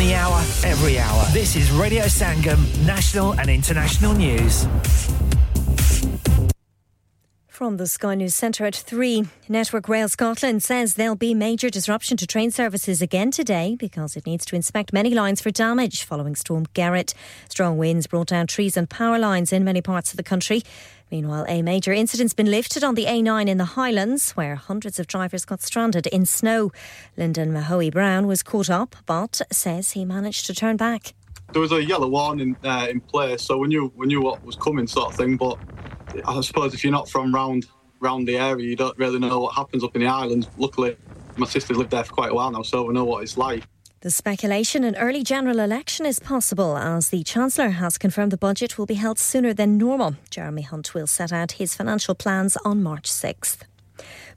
On the hour, every hour. This is Radio Sangam, national and international news. From the Sky News Centre at 3, Network Rail Scotland says there'll be major disruption to train services again today because it needs to inspect many lines for damage following Storm Gerrit. Strong winds brought down trees and power lines in many parts of the country. Meanwhile, a major incident's been lifted on the A9 in the Highlands, where hundreds of drivers got stranded in snow. Lyndon Mahoey-Brown was caught up, but says he managed to turn back. There was a yellow warning in place, so we knew what was coming, sort of thing. But I suppose if you're not from round the area, you don't really know what happens up in the islands. Luckily, my sister lived there for quite a while now, so we know what it's like. The speculation an early general election is possible as the Chancellor has confirmed the budget will be held sooner than normal. Jeremy Hunt will set out his financial plans on March 6th.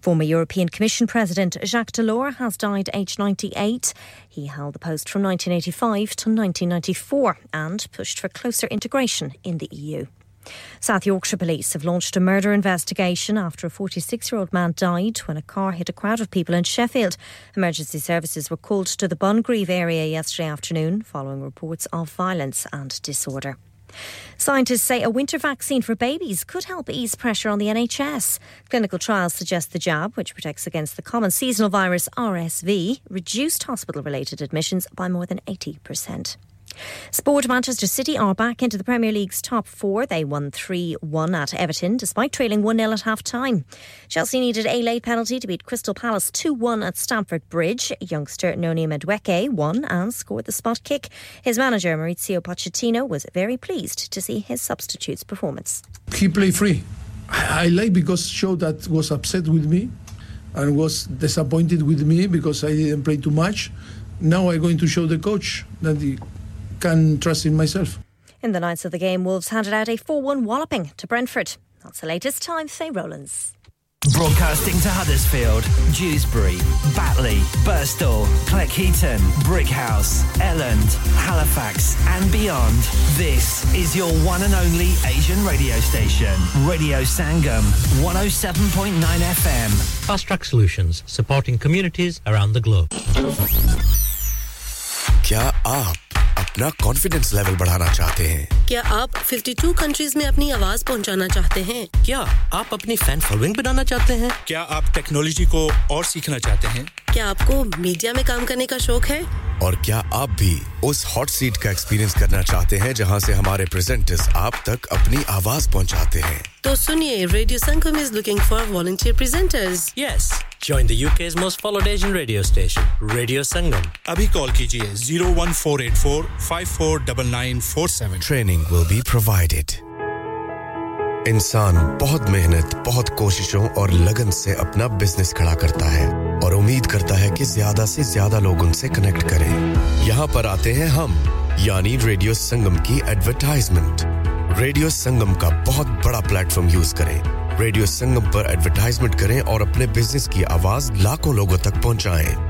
Former European Commission President Jacques Delors has died aged 98. He held the post from 1985 to 1994 and pushed for closer integration in the EU. South Yorkshire Police have launched a murder investigation after a 46-year-old man died when a car hit a crowd of people in Sheffield. Emergency services were called to the Bungreave area yesterday afternoon following reports of violence and disorder. Scientists say a winter vaccine for babies could help ease pressure on the NHS. Clinical trials suggest the jab, which protects against the common seasonal virus RSV, reduced hospital-related admissions by more than 80%. Sport. Manchester City are back into the Premier League's top four. They won 3-1 at Everton, despite trailing 1-0 at half-time. Chelsea needed a late penalty to beat Crystal Palace 2-1 at Stamford Bridge. Youngster Noni Madueke won and scored the spot kick. His manager, Mauricio Pochettino, was very pleased to see his substitute's performance. He played free. I like because show that was upset with me and was disappointed with me because I didn't play too much. Now I'm going to show the coach that he can trust in myself. In the nights of the game, Wolves handed out a 4-1 walloping to Brentford. That's the latest. Time, Faye Rowlands. Broadcasting to Huddersfield, Dewsbury, Batley, Birstall, Cleckheaton, Brickhouse, Elland, Halifax and beyond. This is your one and only Asian radio station. Radio Sangam, 107.9 FM. Fast Track Solutions, supporting communities around the globe. Kya aap अपना confidence level बढ़ाना चाहते हैं? क्या आप 52 countries में अपनी आवाज पहुंचाना चाहते हैं? क्या आप अपनी फैन फॉलोइंग बनाना चाहते हैं? क्या आप टेक्नोलॉजी को और सीखना चाहते हैं? क्या आपको मीडिया में काम करने का शौक है? और क्या आप भी उस हॉट सीट का एक्सपीरियंस करना चाहते हैं जहां से हमारे प्रेजेंटर्स आप तक अपनी आवाज पहुंचाते हैं? तो सुनिए, radio Sangam is looking for volunteer presenters. Yes. Join the UK's most followed Asian radio station, Radio Sangam. Abhi call kijiye 01484 549947. Training will be provided. इंसान बहुत मेहनत, बहुत कोशिशों और लगन से अपना बिजनेस खड़ा करता है और उम्मीद करता है कि ज़्यादा से ज़्यादा लोग उनसे कनेक्ट करें। यहाँ पर आते हैं हम, यानी रेडियो संगम की एडवर्टाइजमेंट। रेडियो संगम का बहुत बड़ा प्लेटफॉर्म यूज़ करें। रेडियो संगम पर एडवर्टाइजमेंट करें और अपने बिजनेस की आवाज़ लाखों लोगों तक पहुंचाएं।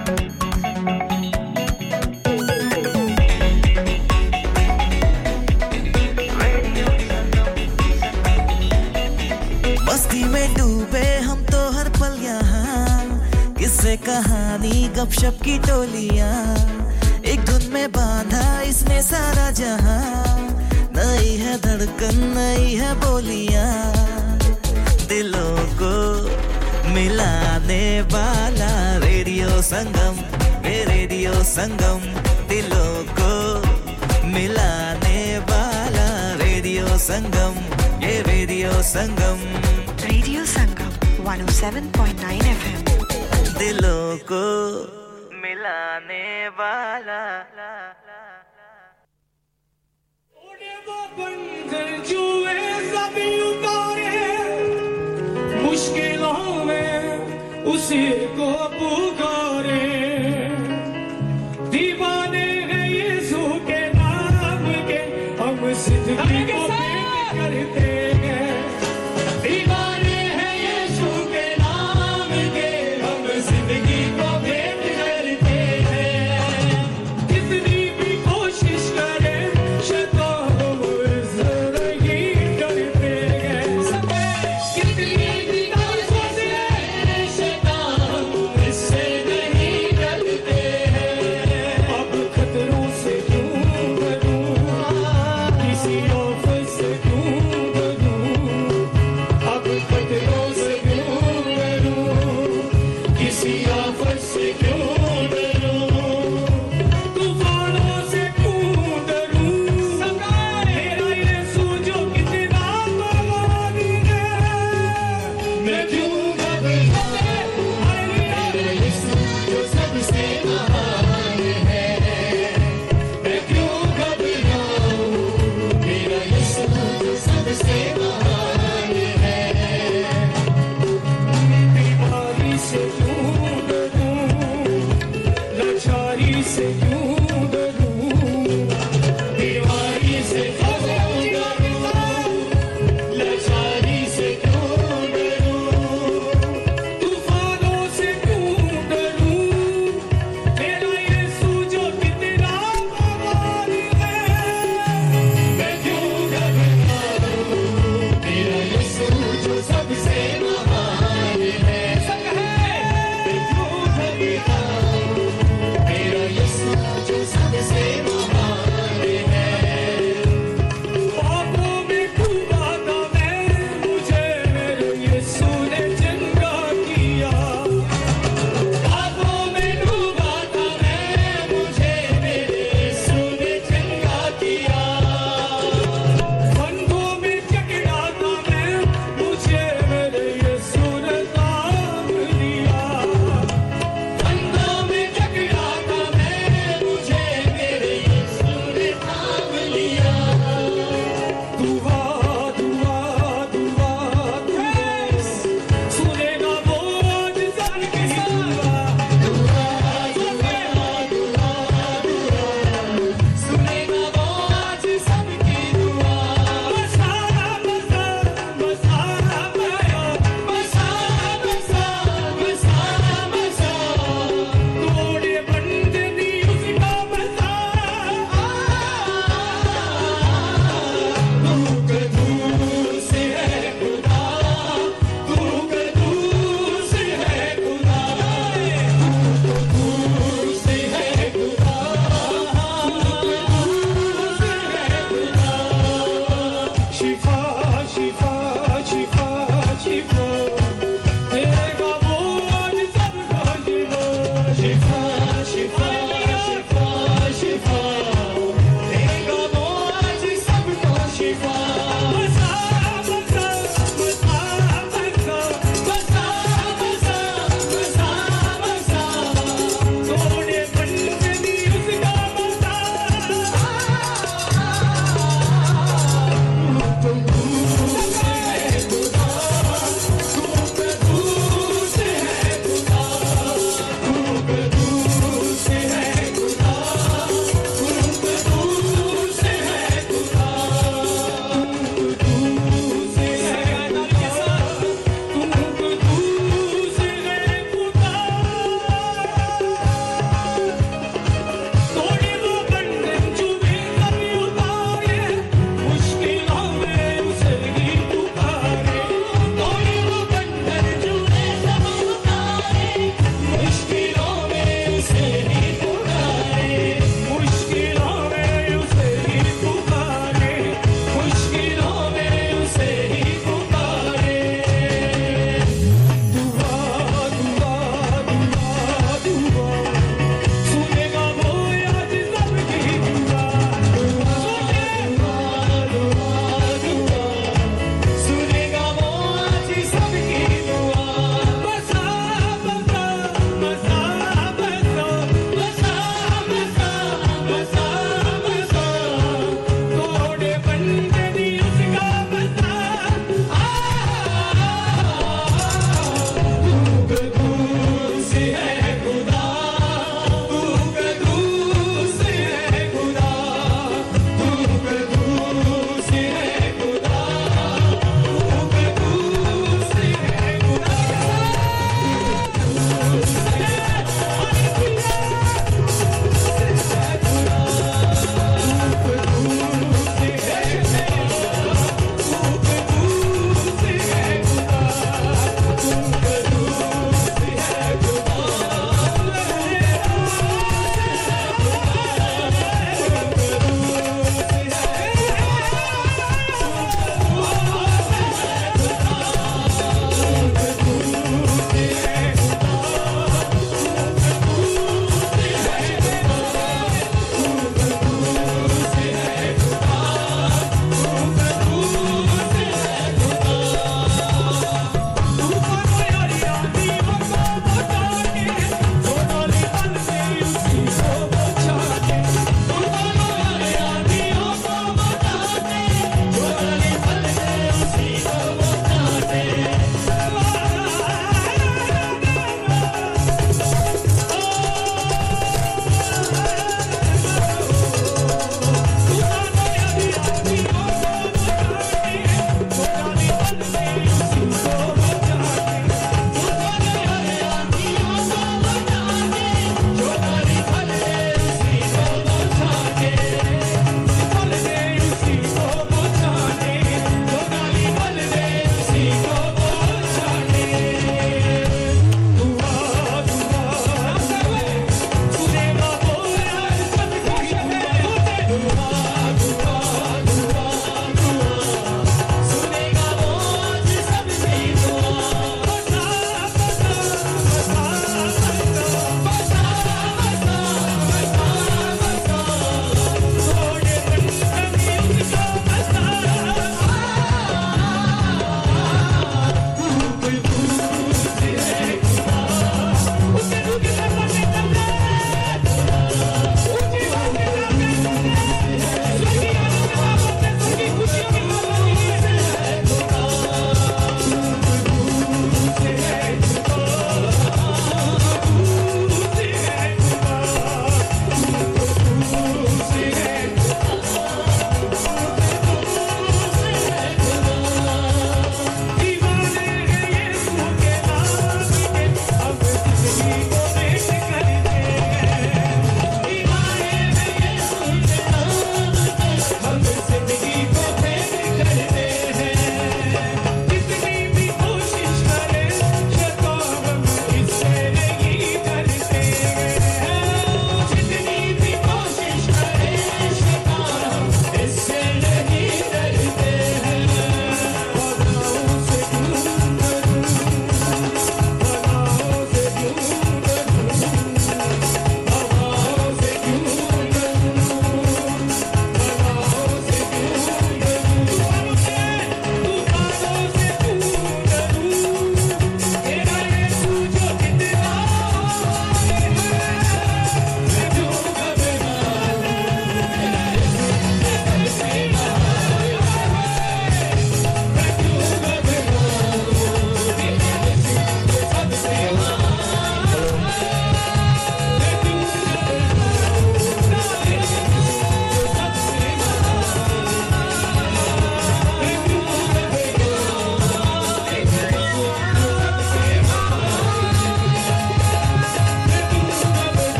कहानी गपशप की टोलियां एक धुन में बांधा इसने सारा जहां नई है धड़कन नई है बोलियां दिलों को मिलाने वाला रेडियो संगम दिलों को मिलाने वाला रेडियो संगम ये रेडियो संगम 107.9 FM दिलों को मिलाने वाला उड़े वो बंधन जो है सब उतारे मुश्किलों में उसी को पुकारे दीवाने हैं ये सूखे नाम के हम सिद्धि को भेंट करते हैं Yes.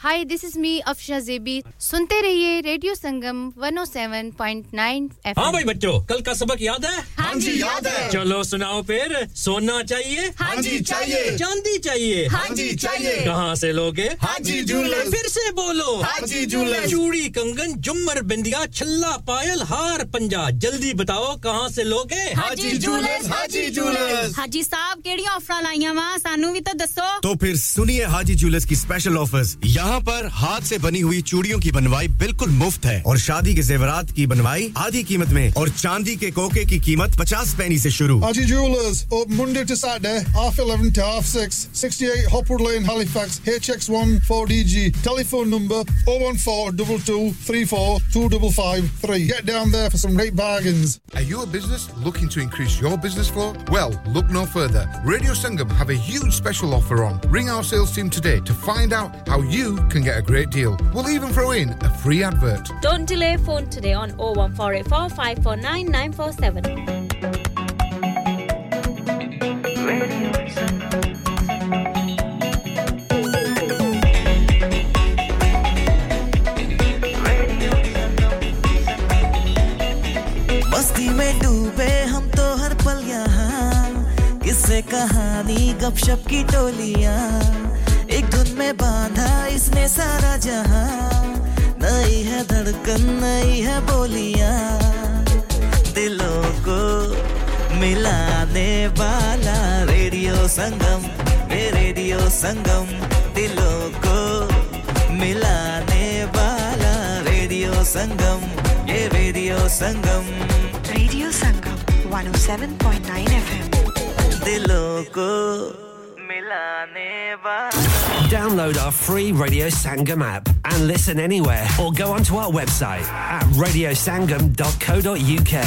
Hi, this is me, Afsha Zebi. सुनते रहिए Radio Sangam 107.9 FM. हाँ भाई बच्चों, कल का सबक याद है? हाँ जी याद है. चलो सुनाओ फिर. सोना चाहिए? हाँ जी चाहिए. चांदी चाहिए? हाँ जी चाहिए. कहाँ से लोगे? हाजी जूलर्स. फिर से बोलो. हाजी जूलर्स. चूड़ी, कंगन, झुमर, बिंदिया, छल्ला, पायल, हार, पंजा. जल्दी बताओ कहाँ से लोगे? हाजी जूलर्स. हाजी जूलर्स. हाजी साहब केड़ी ऑफर लाईया वा सानू भी तो दसो. तो फिर सुनिए हाजी जूलर्स की स्पेशल ऑफर्स. यहां पर हाथ से बनी हुई चूड़ियों की बनवाई बिल्कुल मुफ्त है और शादी के ज़ेवरात की बनवाई आधी कीमत में और चांदी के कोके की कीमत 50 पैसे से शुरू Haji Jewellers open Monday to Saturday half 11 to half 6 68 Hopwood Lane Halifax HX1 4DG telephone number 01422342553 Get down there for some great bargains Are you a business looking to increase your business flow? Well, look no further. Radio Sangam have a huge special offer on. Ring our sales team today to find out how you can get a great deal. We'll even throw in a free advert. Don't delay, phone today on 01484 549 947. मस्ती में डूबे हम तो हर पल यहाँ किससे कहानी गपशप की टोलियाँ एक धुन में बांधा इसने सारा जहाँ नई है धड़कन नई है बोलियां दिलों को मिलाने वाला रेडियो संगम दिलों को मिलाने वाला रेडियो संगम ये रेडियो संगम 107.9 FM दिलों को मिला Download our free Radio Sangam app and listen anywhere, or go onto our website at radiosangam.co.uk.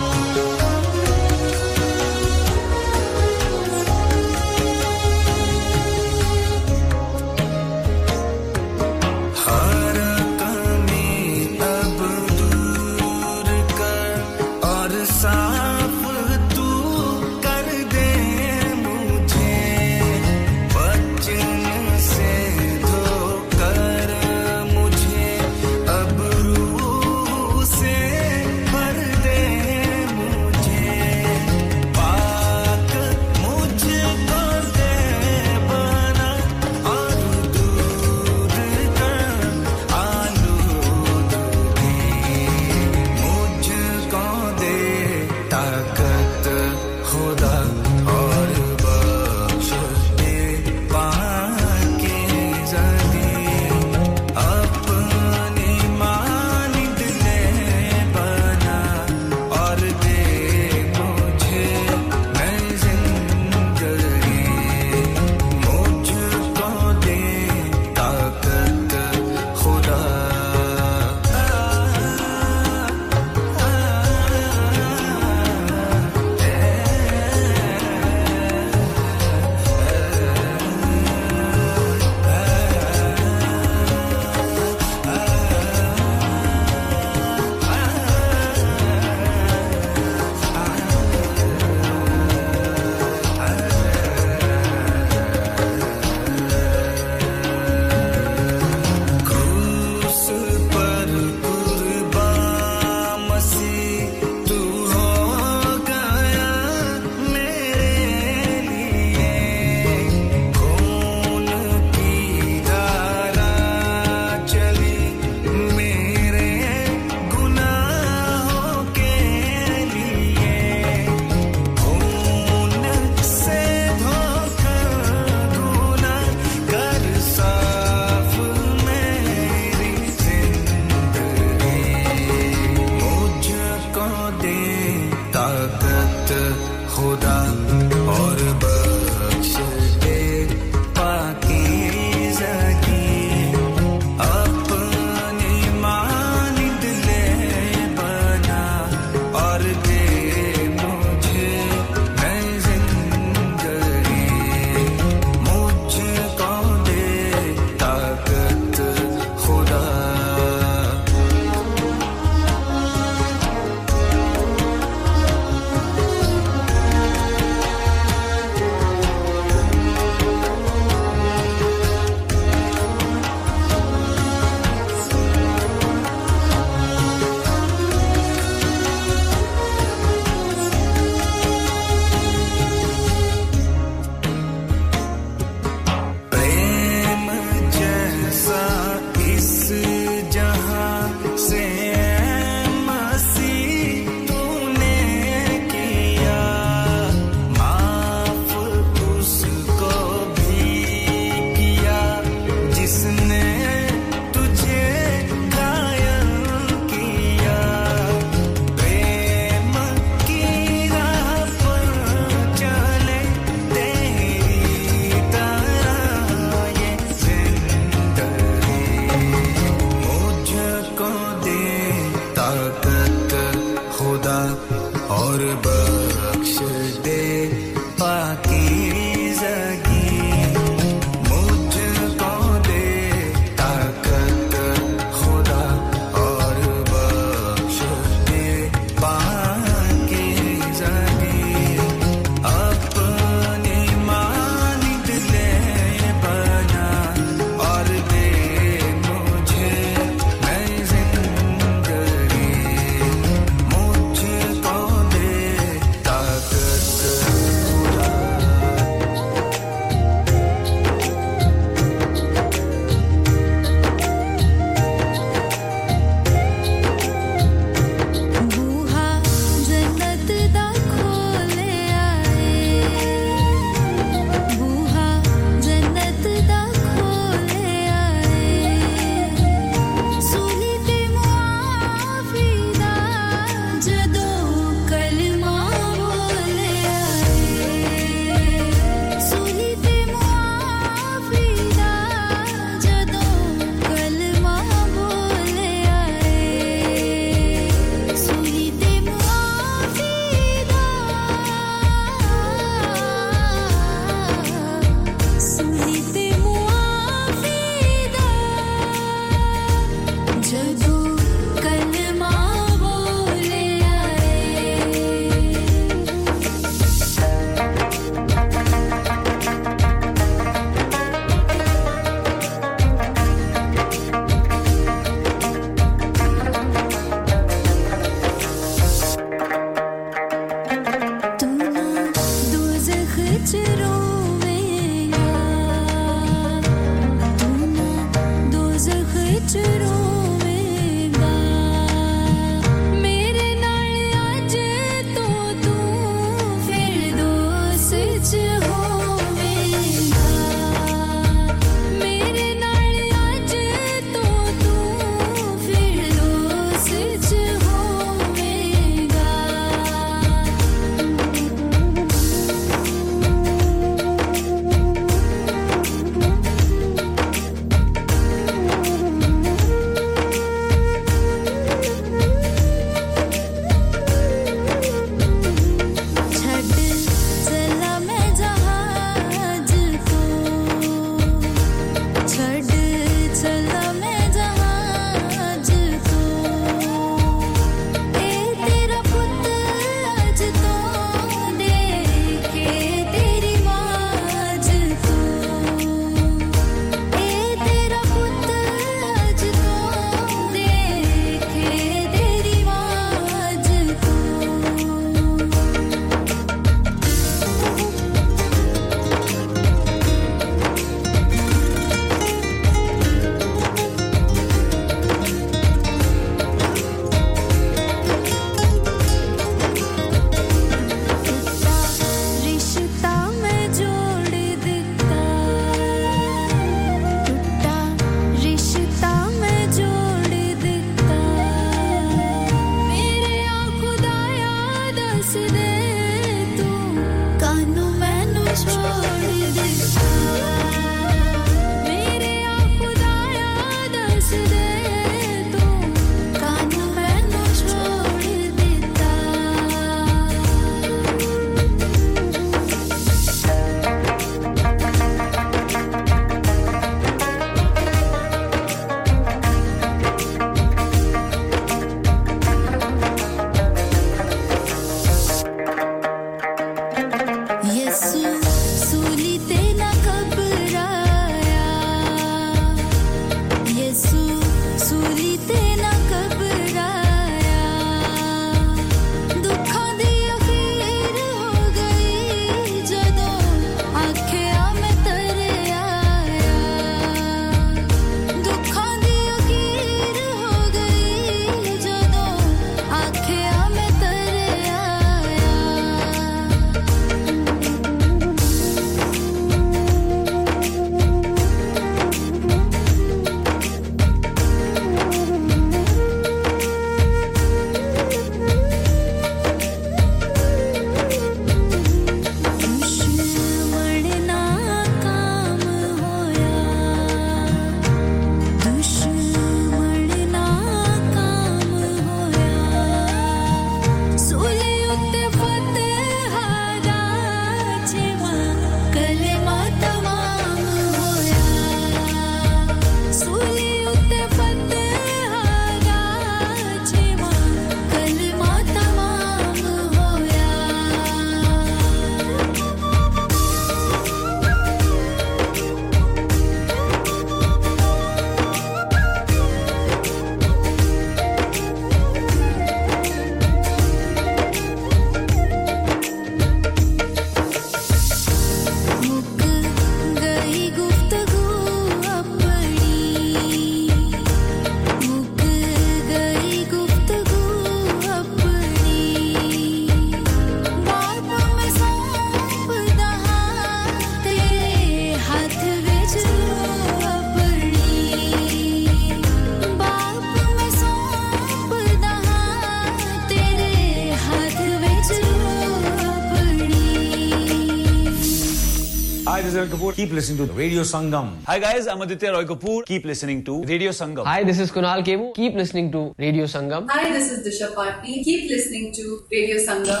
is Aditya Roy Kapoor. Keep listening to Radio Sangam. Hi guys, I'm Aditya Roy Kapoor. Keep listening to Radio Sangam. Hi, this is Kunal Kebu. Keep listening to Radio Sangam. Hi, this is Disha Patni. Keep listening to Radio Sangam.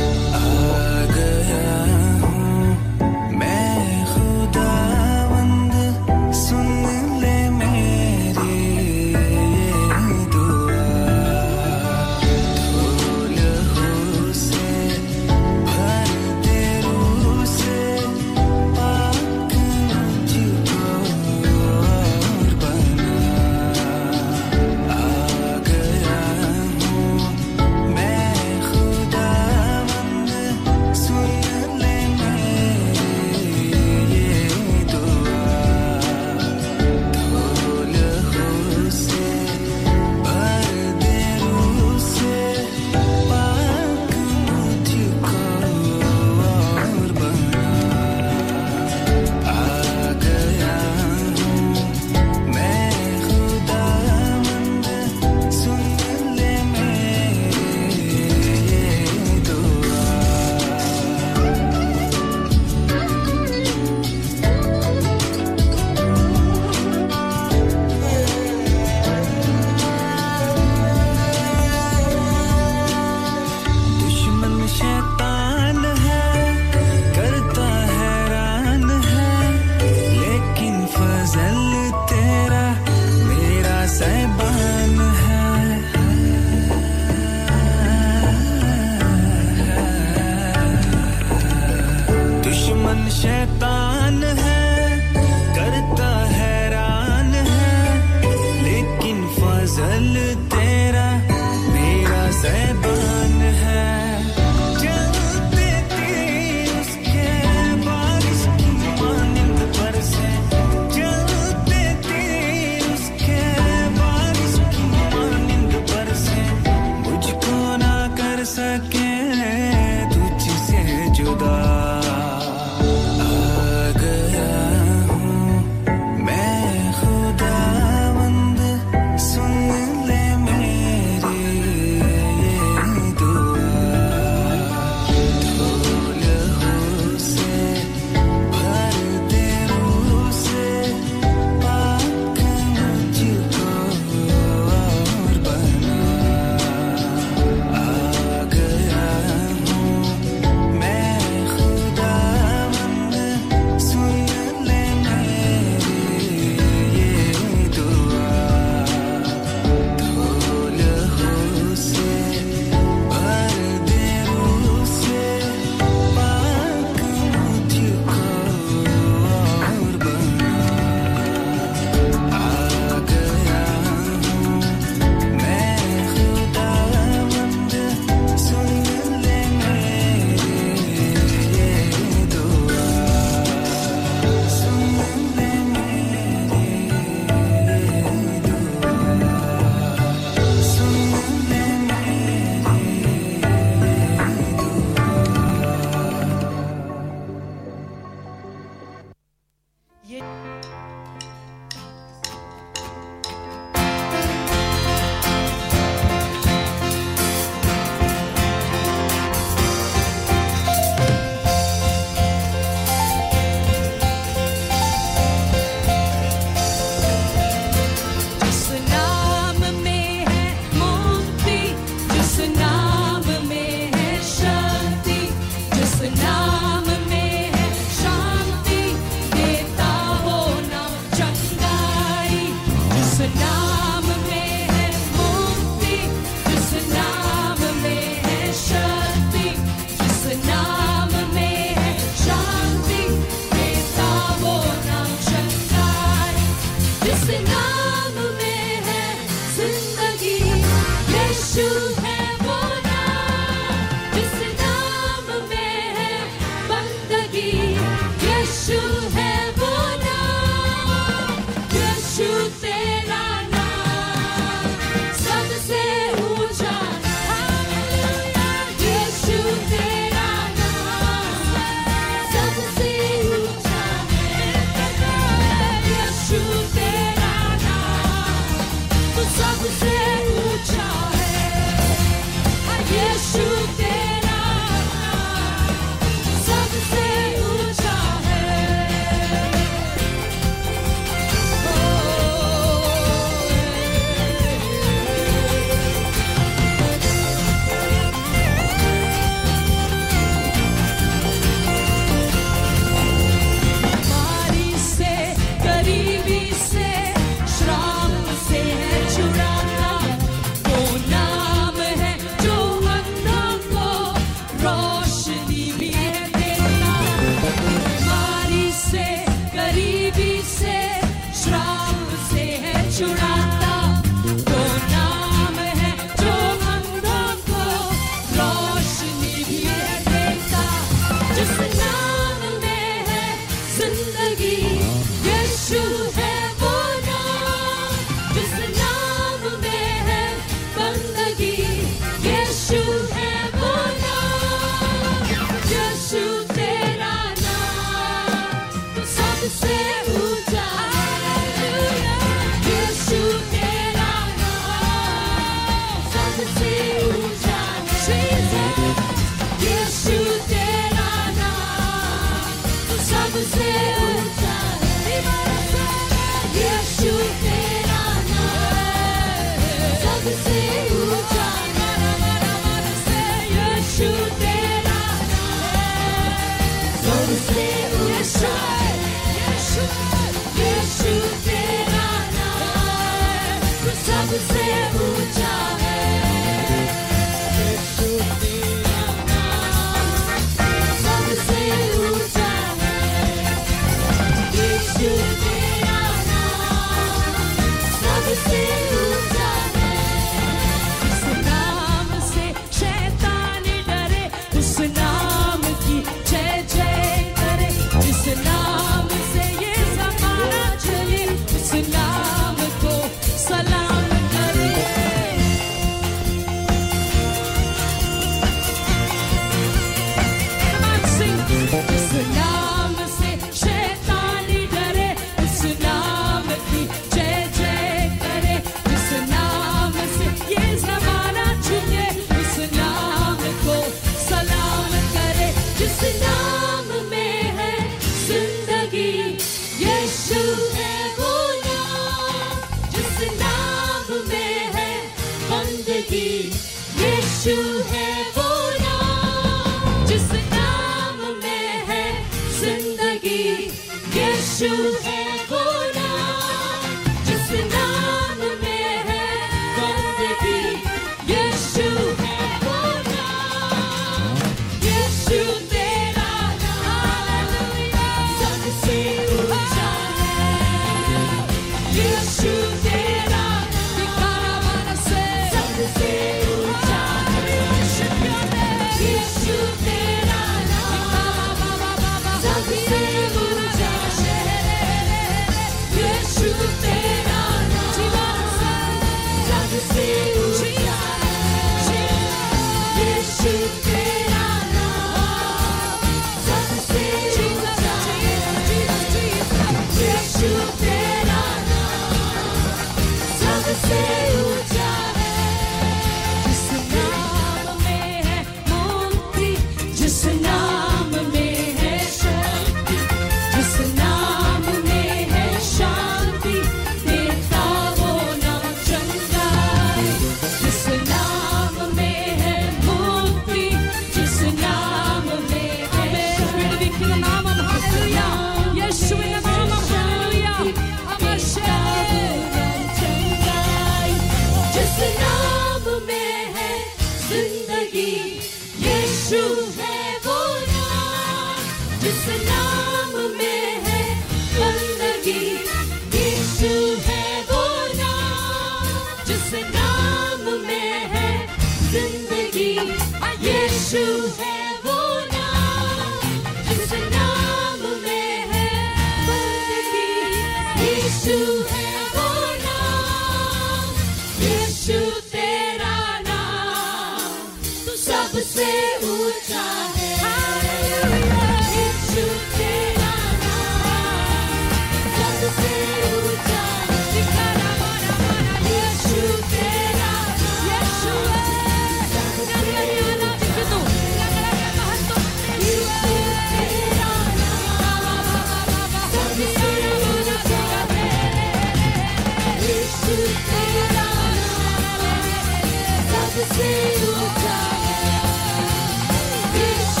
It's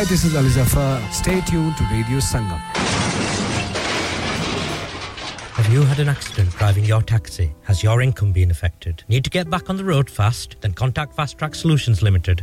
Hi, this is Ali Zafar. Stay tuned to Radio Sangam. Have you had an accident driving your taxi? Has your income been affected? Need to get back on the road fast? Then contact Fast Track Solutions Limited,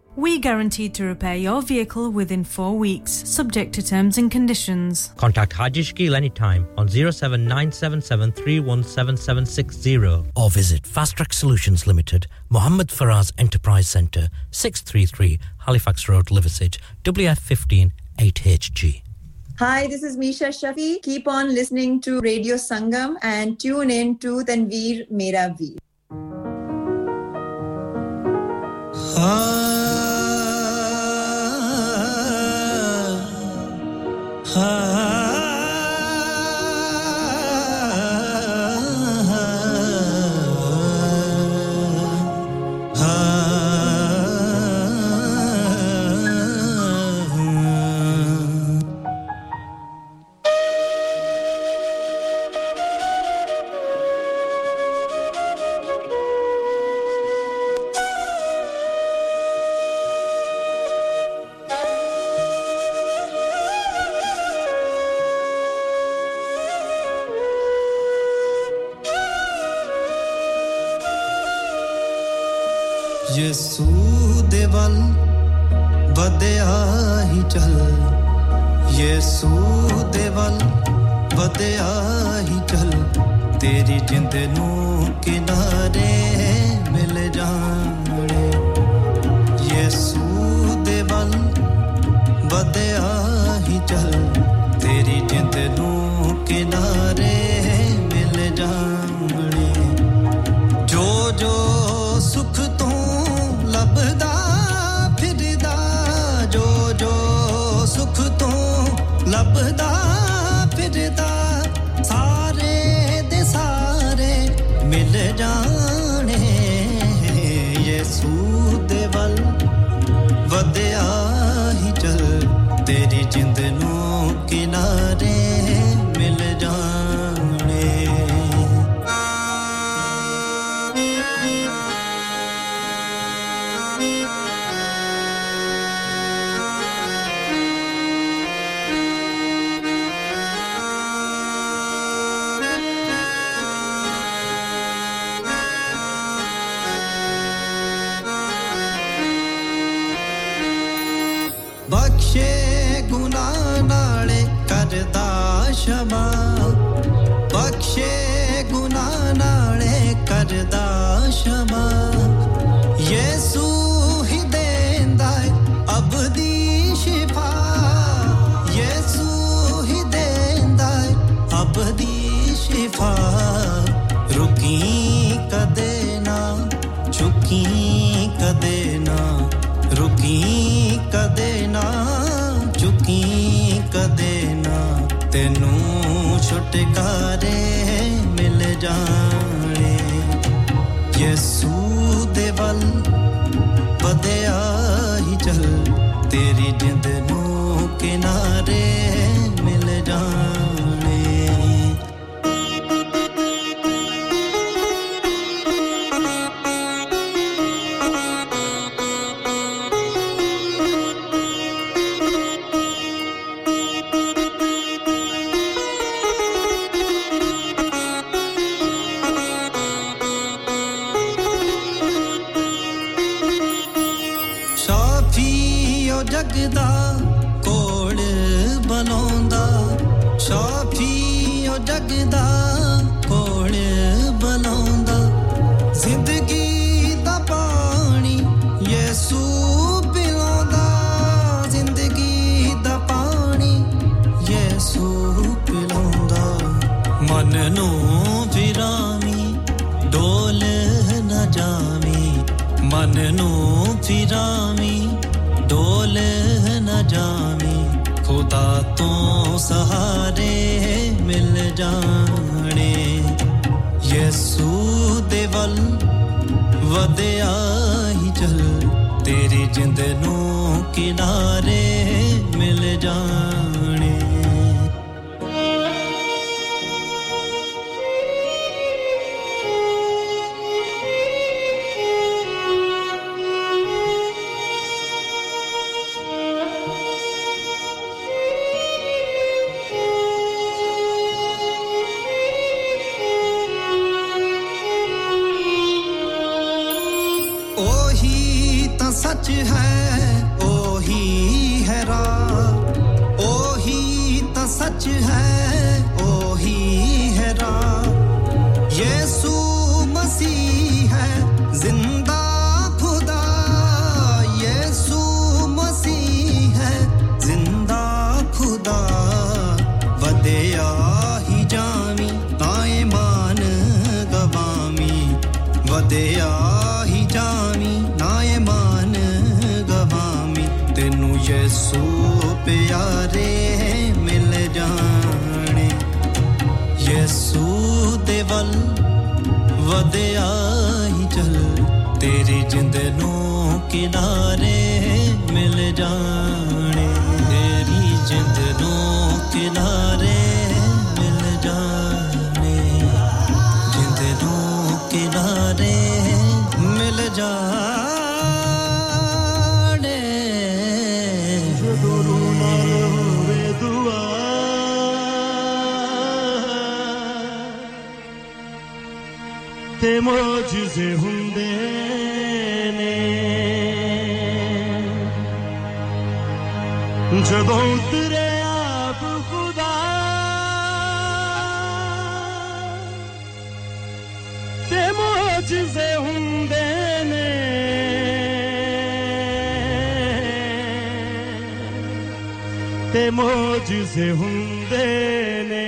We guaranteed to repair your vehicle within 4 weeks, subject to terms and conditions. Contact Haji Shakeel anytime on 07977 317760 or visit Fast Track Solutions Limited, Mohammed Faraz Enterprise Centre, 633 Halifax Road, Liversedge, WF15 8HG. Hi, this is Misha Shafi. Keep on listening to Radio Sangam and tune in to Tanveer Mera Veer. जिंद नू किनारे मिल जाने सच है ओ ही है राह ओ ही तो सच है ओ ही है राह यीशु मसीह है जिंदा खुदा यीशु मसीह है जिंदा खुदा वदिया ही जामी ताए मान गवामी वदिया यीशु प्यारे मिल जाने यीशु दे वल वदिया ही चल तेरी जिंद नू किनारे मिल जाने तेरी जिंद नू किनारे मिल जाने जिंद नू किनारे मिल जाने ਤੇ ਮੌਜੂਜ਼ੇ ਹੁੰਦੇ ਨੇ ਜਦੋਂ ਉਤਰੇ ਆਪ ਖੁਦਾ ਤੇ ਮੌਜੂਜ਼ੇ ਹੁੰਦੇ ਨੇ ਤੇ ਮੌਜੂਜ਼ੇ ਹੁੰਦੇ ਨੇ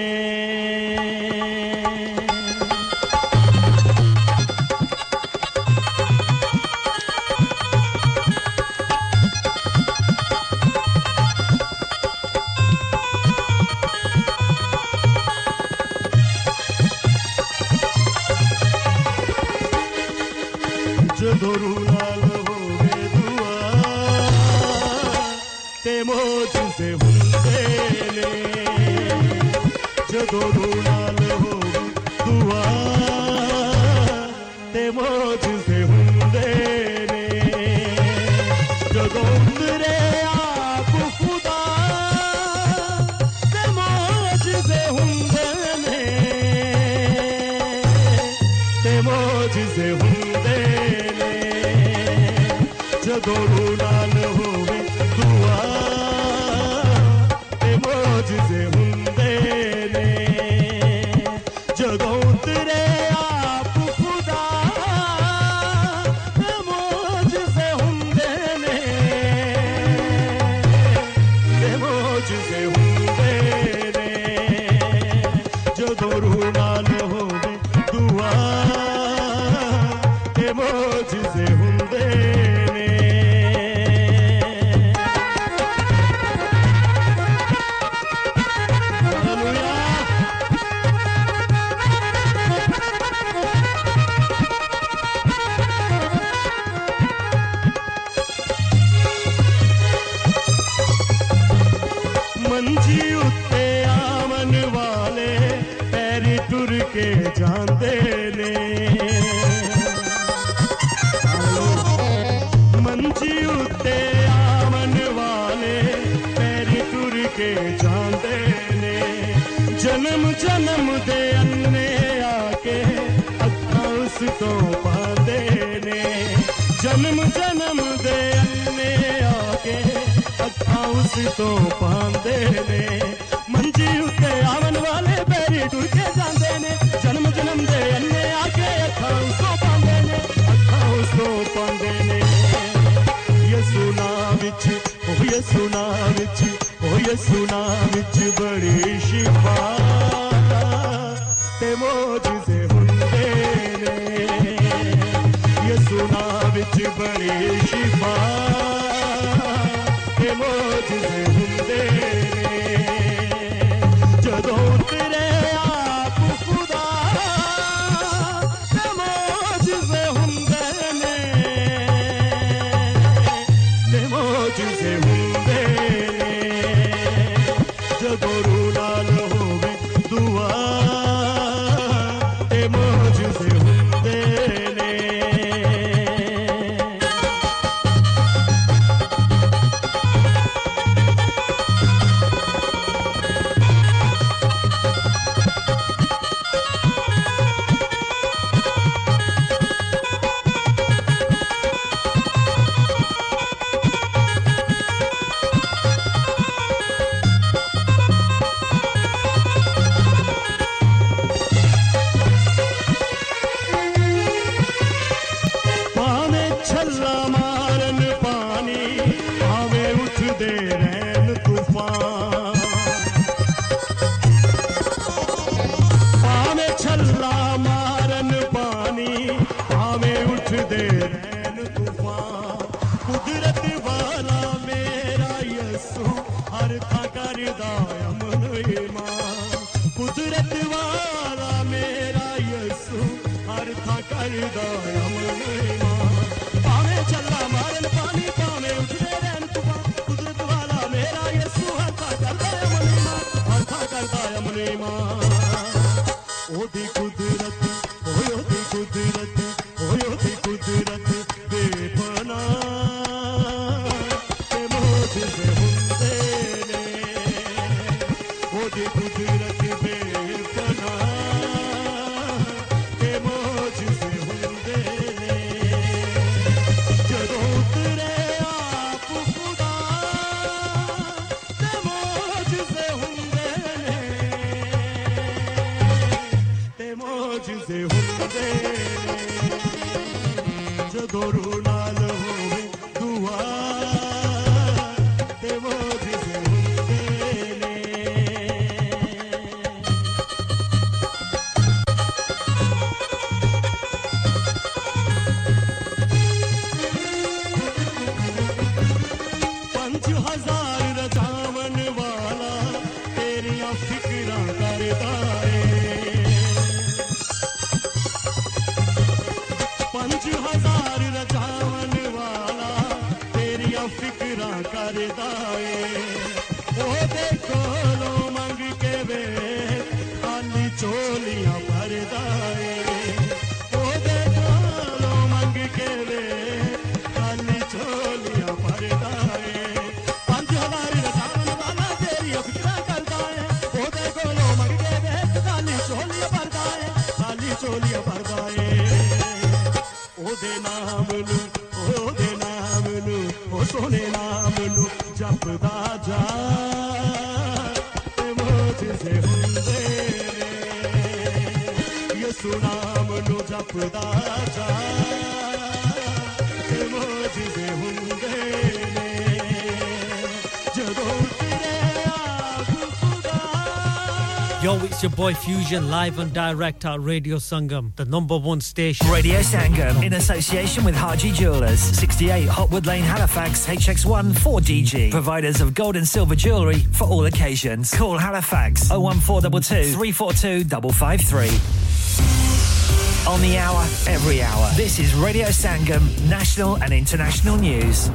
Your boy Fusion live and direct at Radio Sangam, the number one station. Radio Sangam in association with Haji Jewellers, 68 Hotwood Lane, Halifax, HX1 4DG. Providers of gold and silver jewellery for all occasions. Call Halifax 01422 342 553. On the hour, every hour. This is Radio Sangam, national and international news.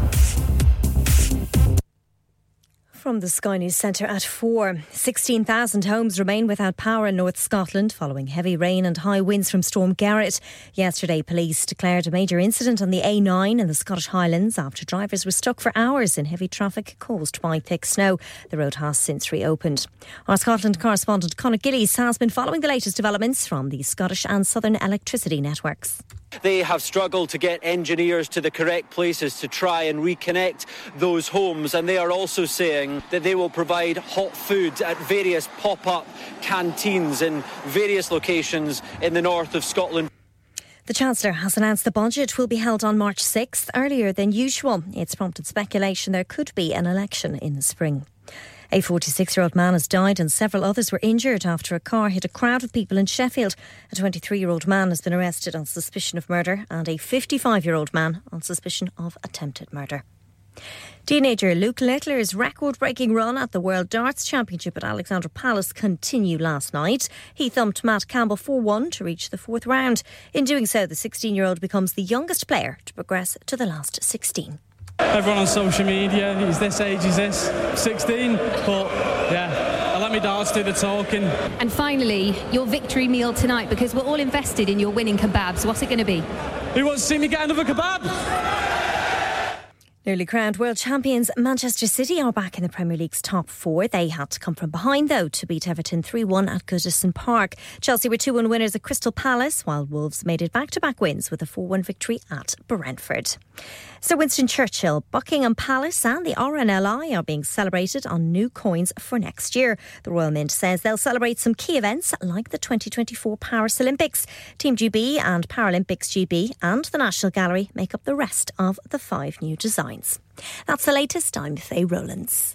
From the Sky News Centre at 4. 16,000 homes remain without power in North Scotland following heavy rain and high winds from Storm Gerrit. Yesterday, police declared a major incident on the A9 in the Scottish Highlands after drivers were stuck for hours in heavy traffic caused by thick snow. The road has since reopened. Our Scotland correspondent Conor Gillies has been following the latest developments from the Scottish and Southern electricity networks. They have struggled to get engineers to the correct places to try and reconnect those homes, and they are also saying that they will provide hot food at various pop-up canteens in various locations in the north of Scotland. The Chancellor has announced the budget will be held on March 6th, earlier than usual. It's prompted speculation there could be an election in the spring. A 46-year-old man has died and several others were injured after a car hit a crowd of people in Sheffield. A 23-year-old man has been arrested on suspicion of murder and a 55-year-old man on suspicion of attempted murder. Teenager Luke Littler's record-breaking run at the World Darts Championship at Alexandra Palace continued last night. He thumped Matt Campbell 4-1 to reach the fourth round. In doing so, the 16-year-old becomes the youngest player to progress to the last 16. Everyone on social media, he's this age, he's this, 16, but yeah, I let me darts do the talking. And finally, your victory meal tonight, because we're all invested in your winning kebabs. What's it going to be? Who wants to see me get another kebab? Newly crowned world champions Manchester City are back in the Premier League's top four. They had to come from behind, though, to beat Everton 3-1 at Goodison Park. Chelsea were 2-1 winners at Crystal Palace, while Wolves made it back-to-back wins with a 4-1 victory at Brentford. Sir Winston Churchill, Buckingham Palace and the RNLI are being celebrated on new coins for next year. The Royal Mint says they'll celebrate some key events like the 2024 Paris Olympics. Team GB and Paralympics GB and the National Gallery make up the rest of the five new designs. That's the latest. I'm Faye Rowlands.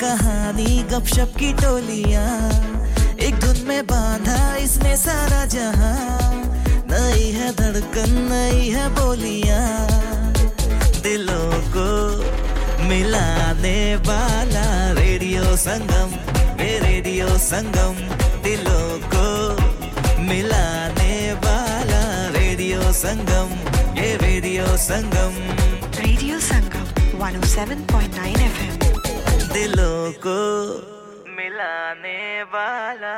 कहानी गपशप की टोलियां एक धुन में बांधा इसने सारा जहां नई है धड़कन नई है बोलियां दिलों को मिलाने वाला रेडियो संगम दिलों को मिलाने वाला ये रेडियो संगम 107.9 FM दिलों को मिलाने वाला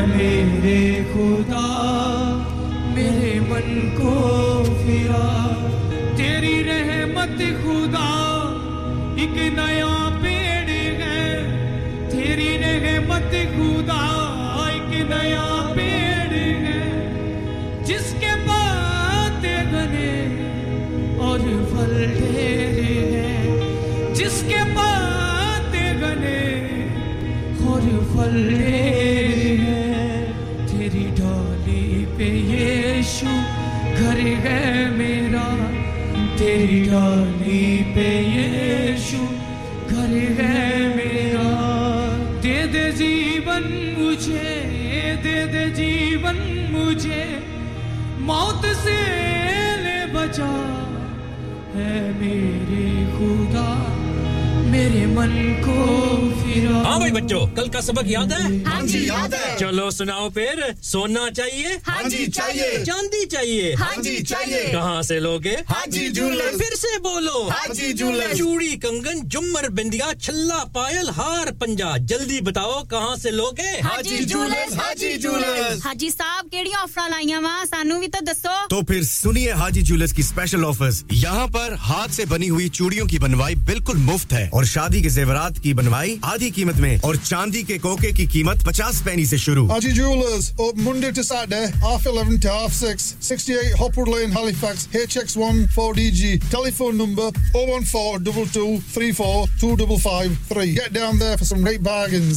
Hey, खुदा मेरे मन को फिरा तेरी रहमत खुदा एक नया पेड़ है तेरी रहमत खुदा एक नया पेड़ है जिसके पत्ते घने और फल ढेर है जिसके पत्ते घने और फल ढेर है तेरी डोली पे यीशु घर है मेरा तेरी डोली पे यीशु घर है मेरा दे दे जीवन मुझे मौत से ले बचा है मेरे खुदा मेरे मन को फिरा हां भाई बच्चों कल का सबक याद है हां जी याद है चलो सुनाओ फिर सोना चाहिए हां जी चाहिए चांदी चाहिए हां जी चाहिए कहां से लोगे हाजी जूलर्स फिर से बोलो हाजी जूलर्स चूड़ी कंगन झुमर बिंदिया छल्ला पायल हार पंजा जल्दी बताओ कहां से लोगे हाजी जूलर्स हाजी जूलर्स हाजी साहब केडी ऑफर लाईया वा सानू भी तो दसो तो फिर सुनिए हाजी जूलर्स की स्पेशल ऑफर्स यहां पर हाथ से बनी हुई चूड़ियों की बनवाई बिल्कुल मुफ्त है और शादी के ज़ेवरात की बनवाई आधी कीमत में और चांदी के कोके की कीमत 50 पैसे से शुरू Haji Jewellers open Monday to Saturday half 11 to half 6 68 Hopwood Lane Halifax HX1 4DG telephone number 01422342553 get down there for some great bargains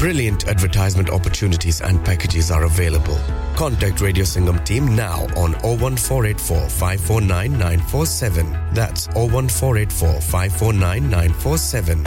Brilliant advertisement opportunities and packages are available. Contact Radio Sangam team now on 01484 549 947. That's 01484 549 947.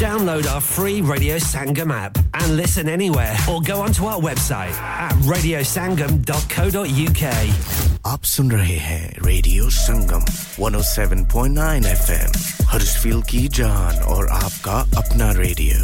Download our free Radio Sangam app and listen anywhere or go onto our website at radiosangam.co.uk Aap sun rahe hain Radio Sangam 107.9 FM Huddersfield ki jaan aur aapka apna radio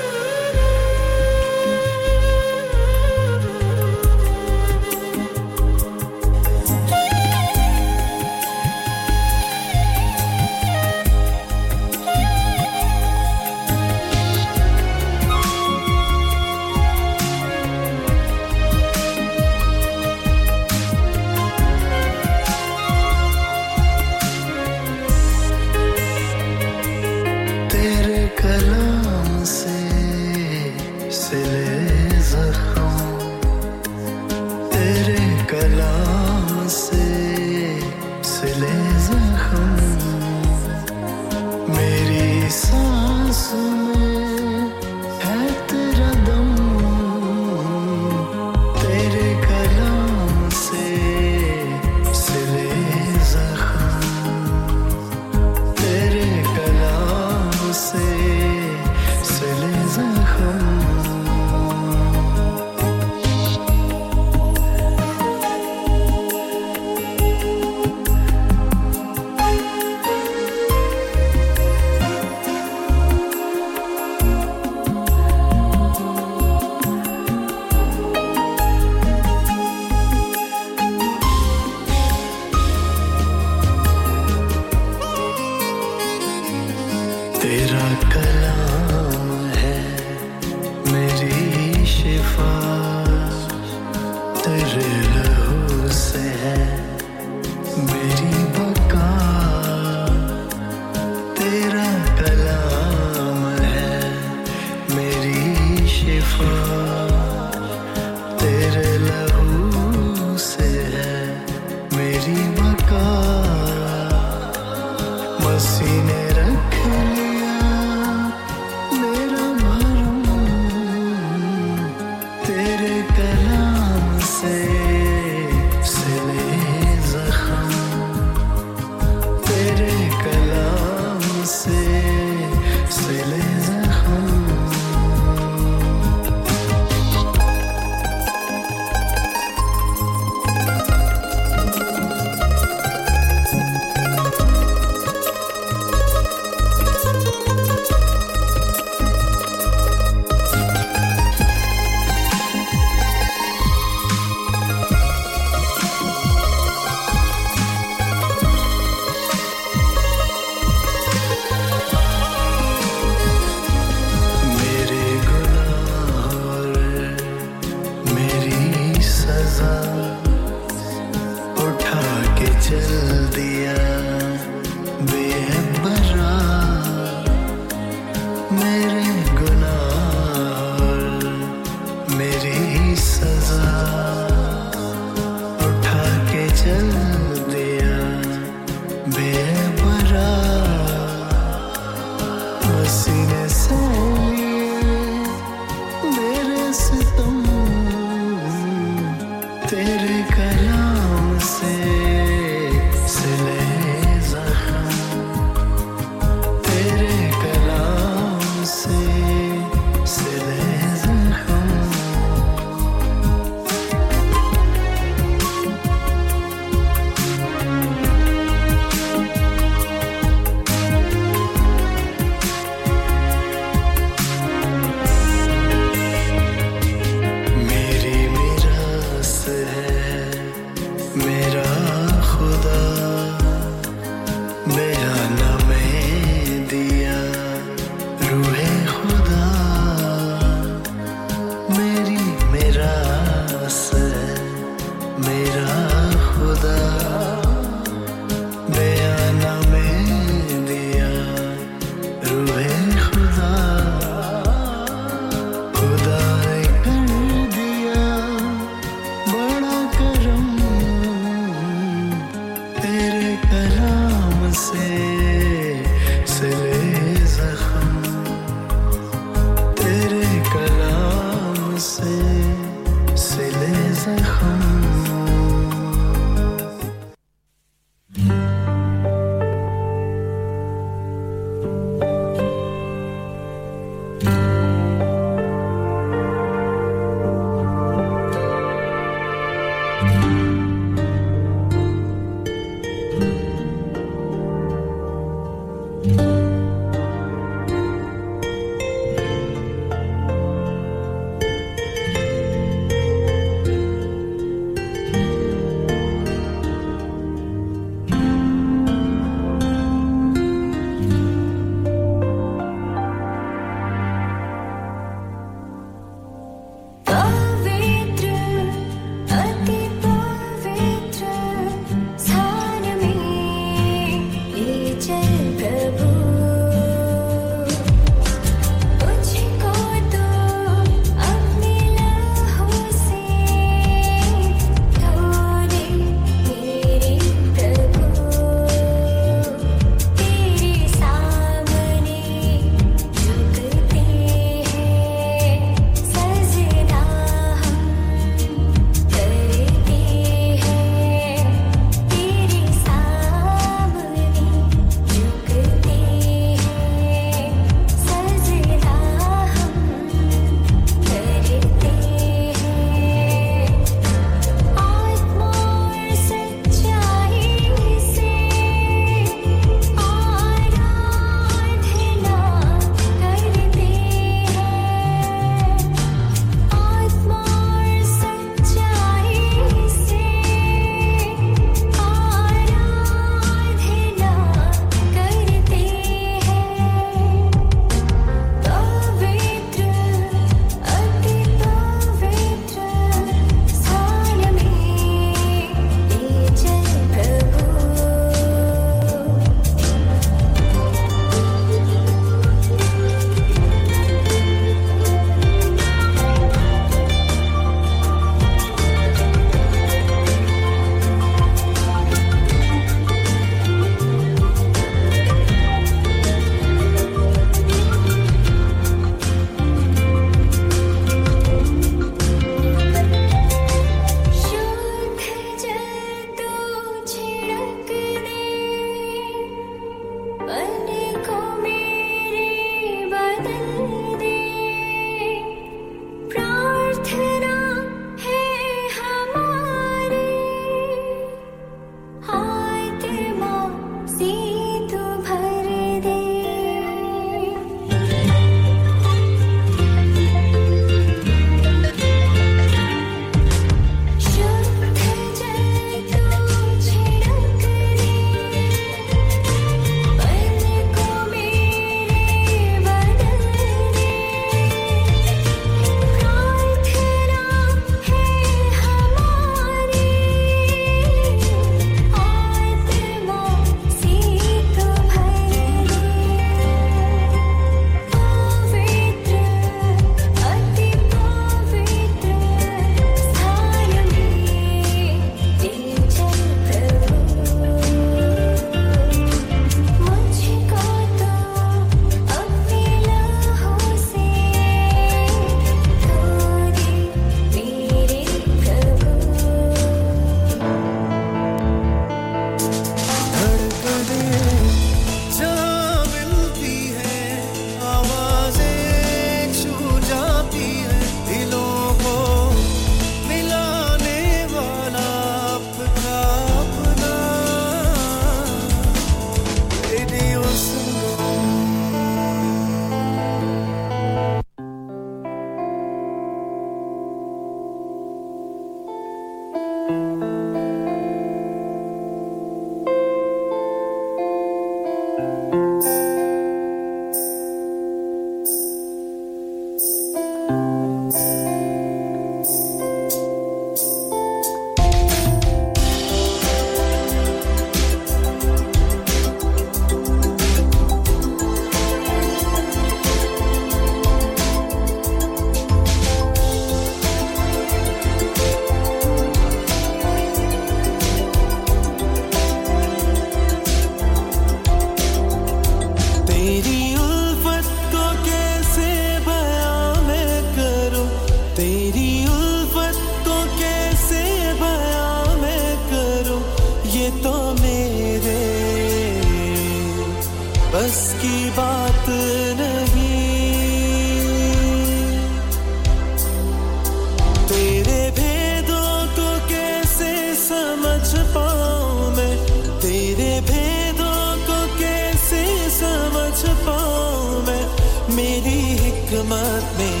बात में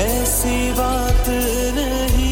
ऐसी बात नहीं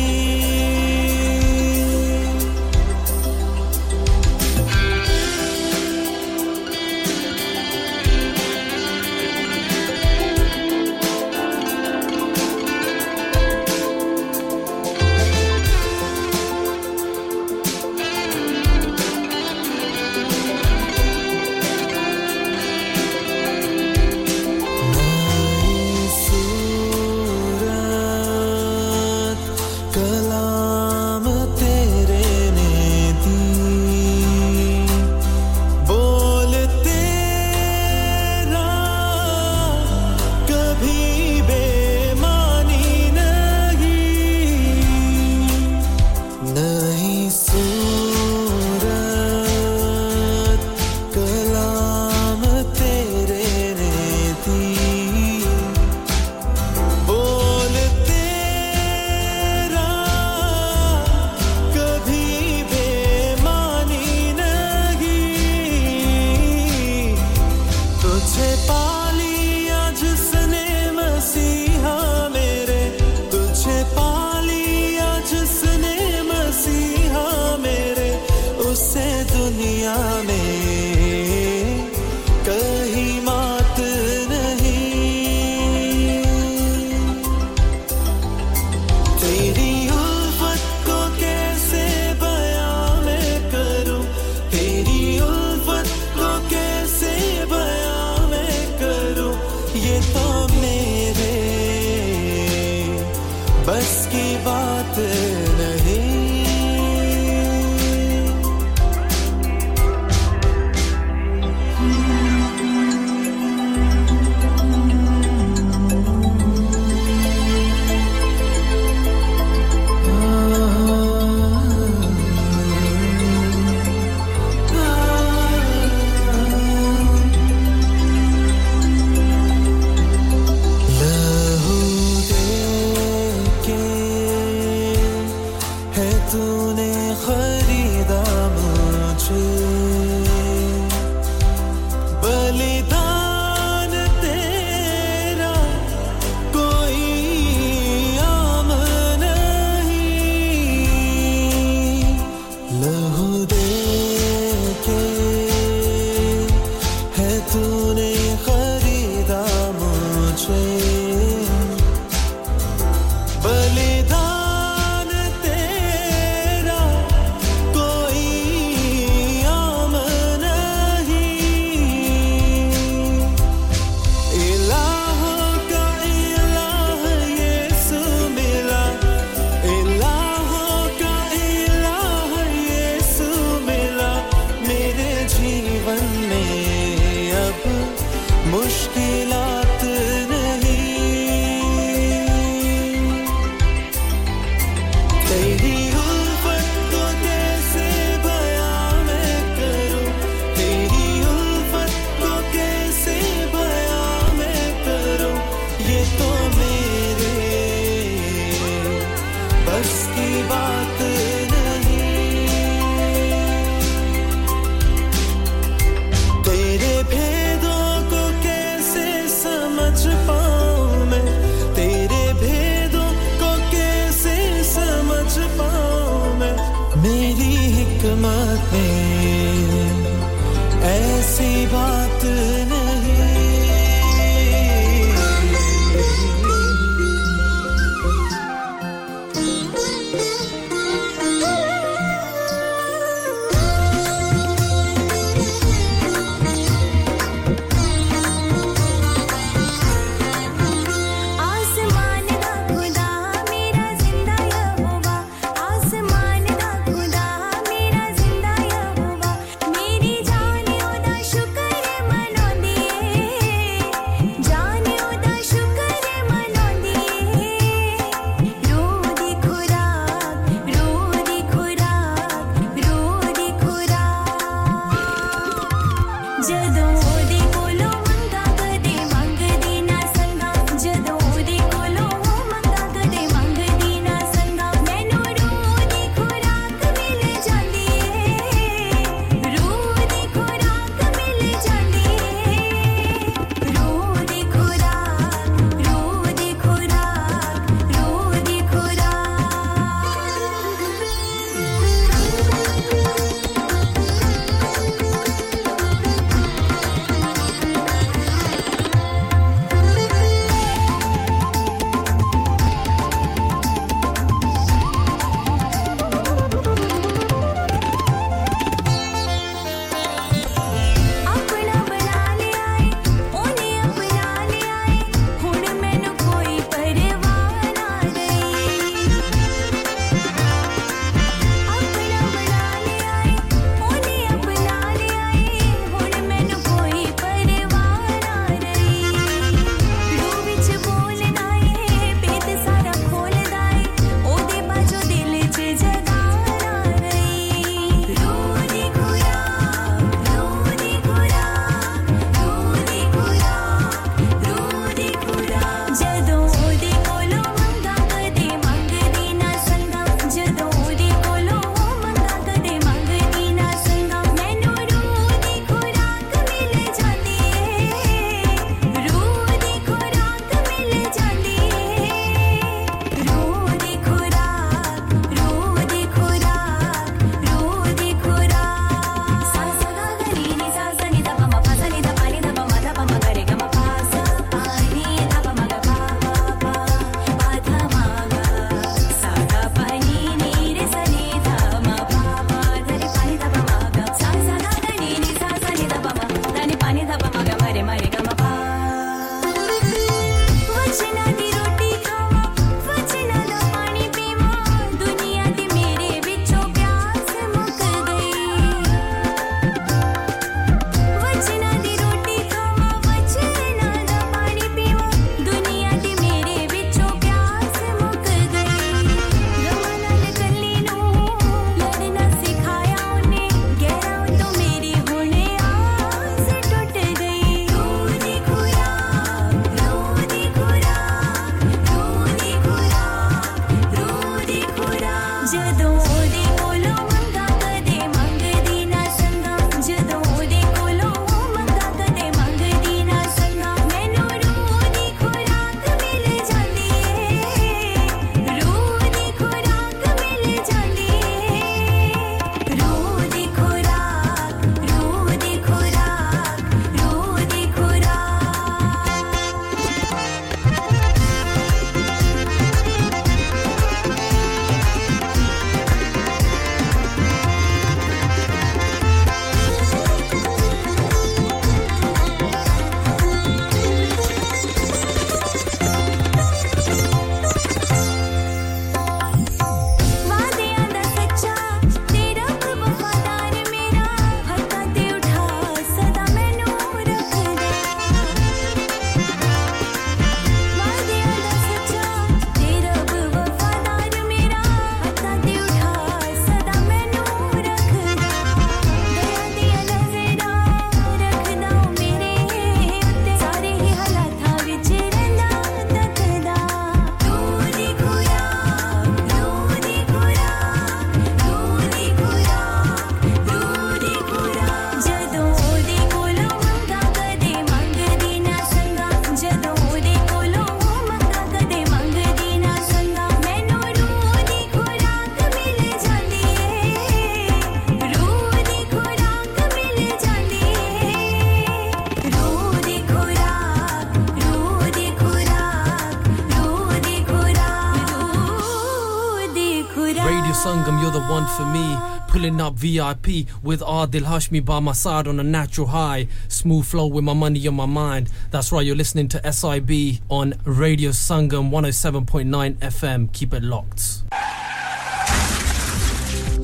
One for me, pulling up VIP with Adil Hashmi by my side on a natural high, smooth flow with my money on my mind. That's right, you're listening to SIB on Radio Sangam 107.9 FM. Keep it locked.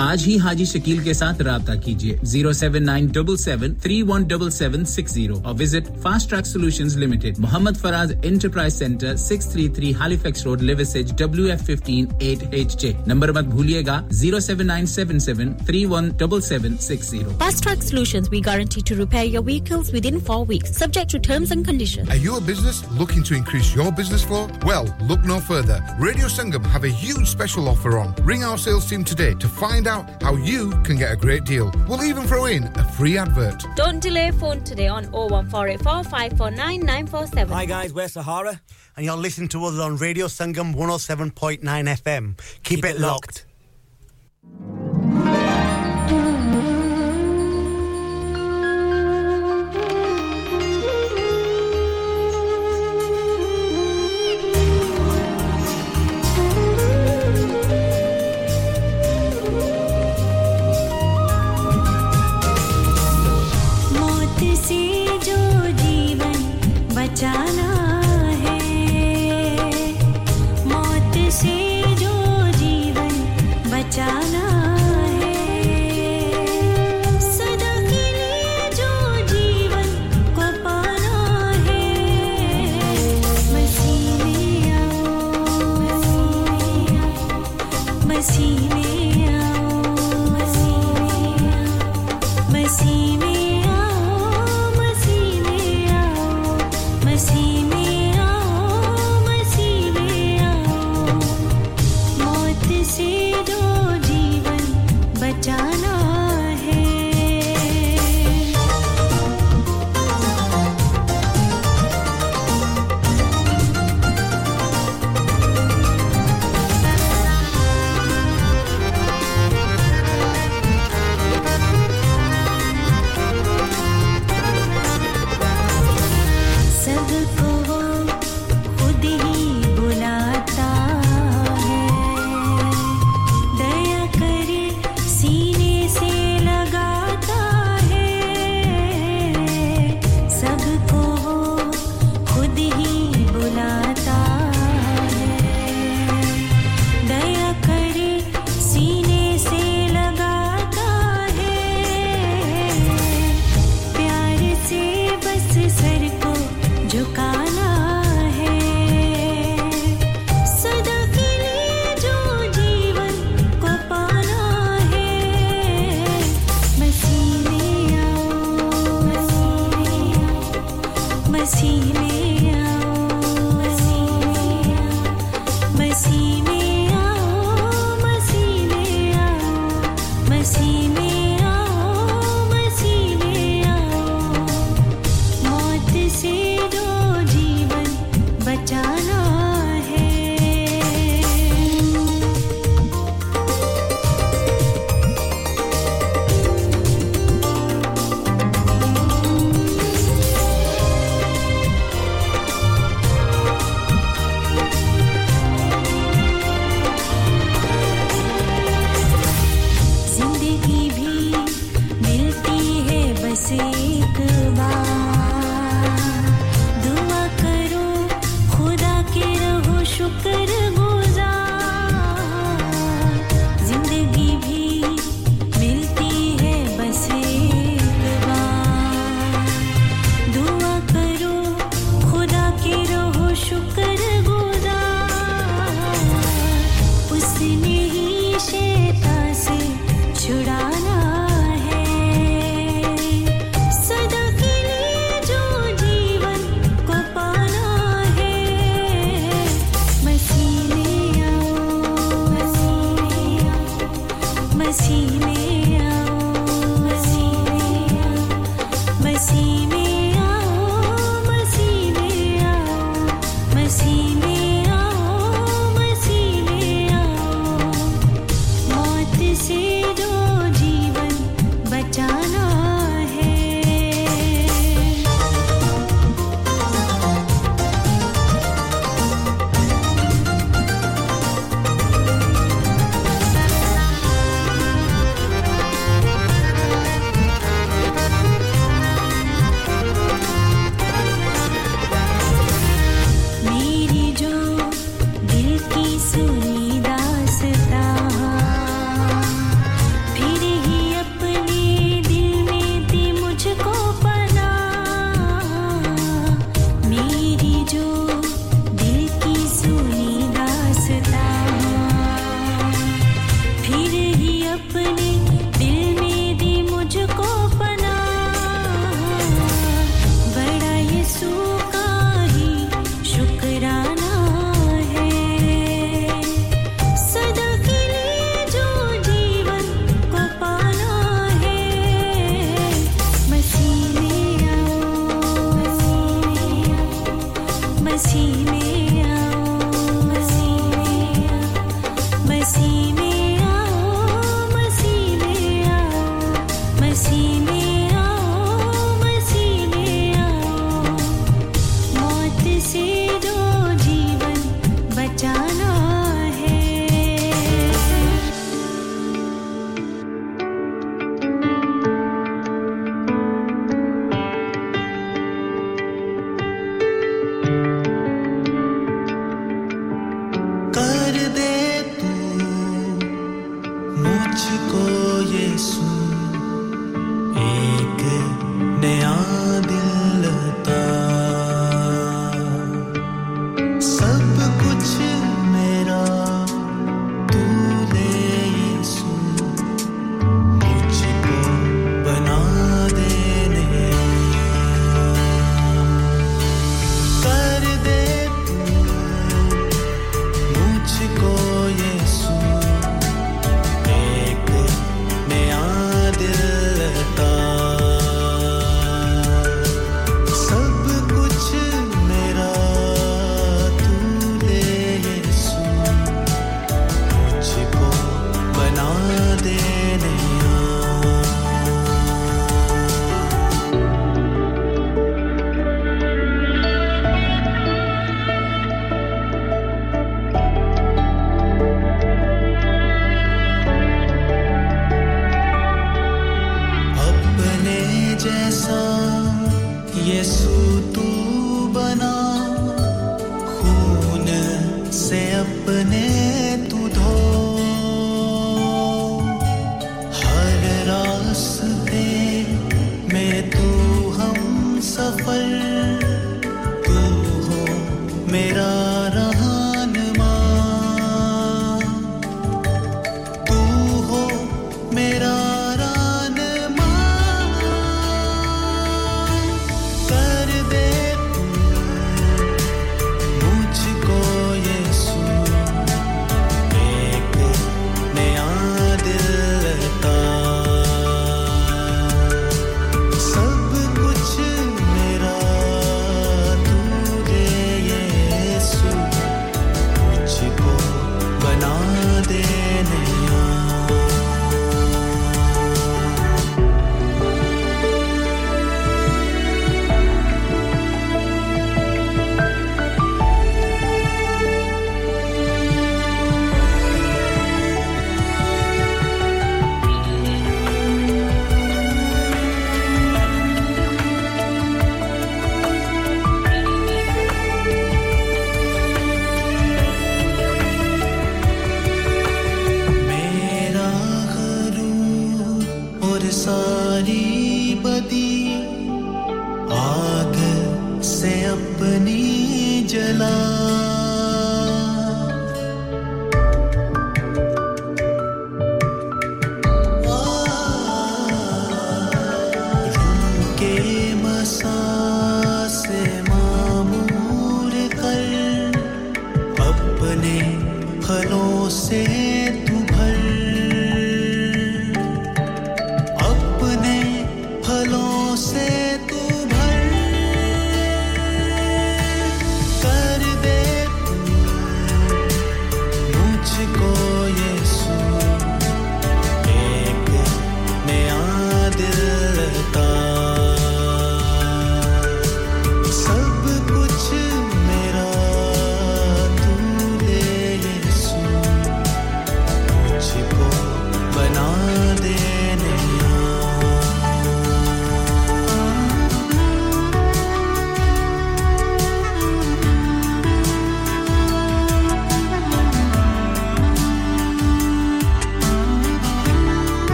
आज ही हाजी शकील के साथ राबता कीजिए 07977317760 और visit fast track solutions limited Mohammad Faraz enterprise centre 633 Halifax road Liversedge WF15 8HJ number मत भूलिएगा 07977317760 Fast Track Solutions we guarantee to repair your vehicles within 4 weeks subject to terms and conditions Are you a business looking to increase your business flow? Well, look no further. Radio Sangam have a huge special offer on. Ring our sales team today to find out how you can get a great deal. We'll even throw in a free advert. Don't delay phone today on 01484 549947. Hi guys, we're Sahara and you're listening to us on Radio Sangam 107.9 FM. Keep it locked. जाना है मौत से जो जीवन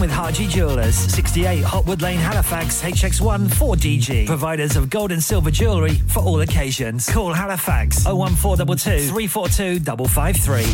With Haji Jewellers, 68 Hotwood Lane, Halifax, HX1 4DG. Providers of gold and silver jewellery for all occasions. Call Halifax 01422 342 553.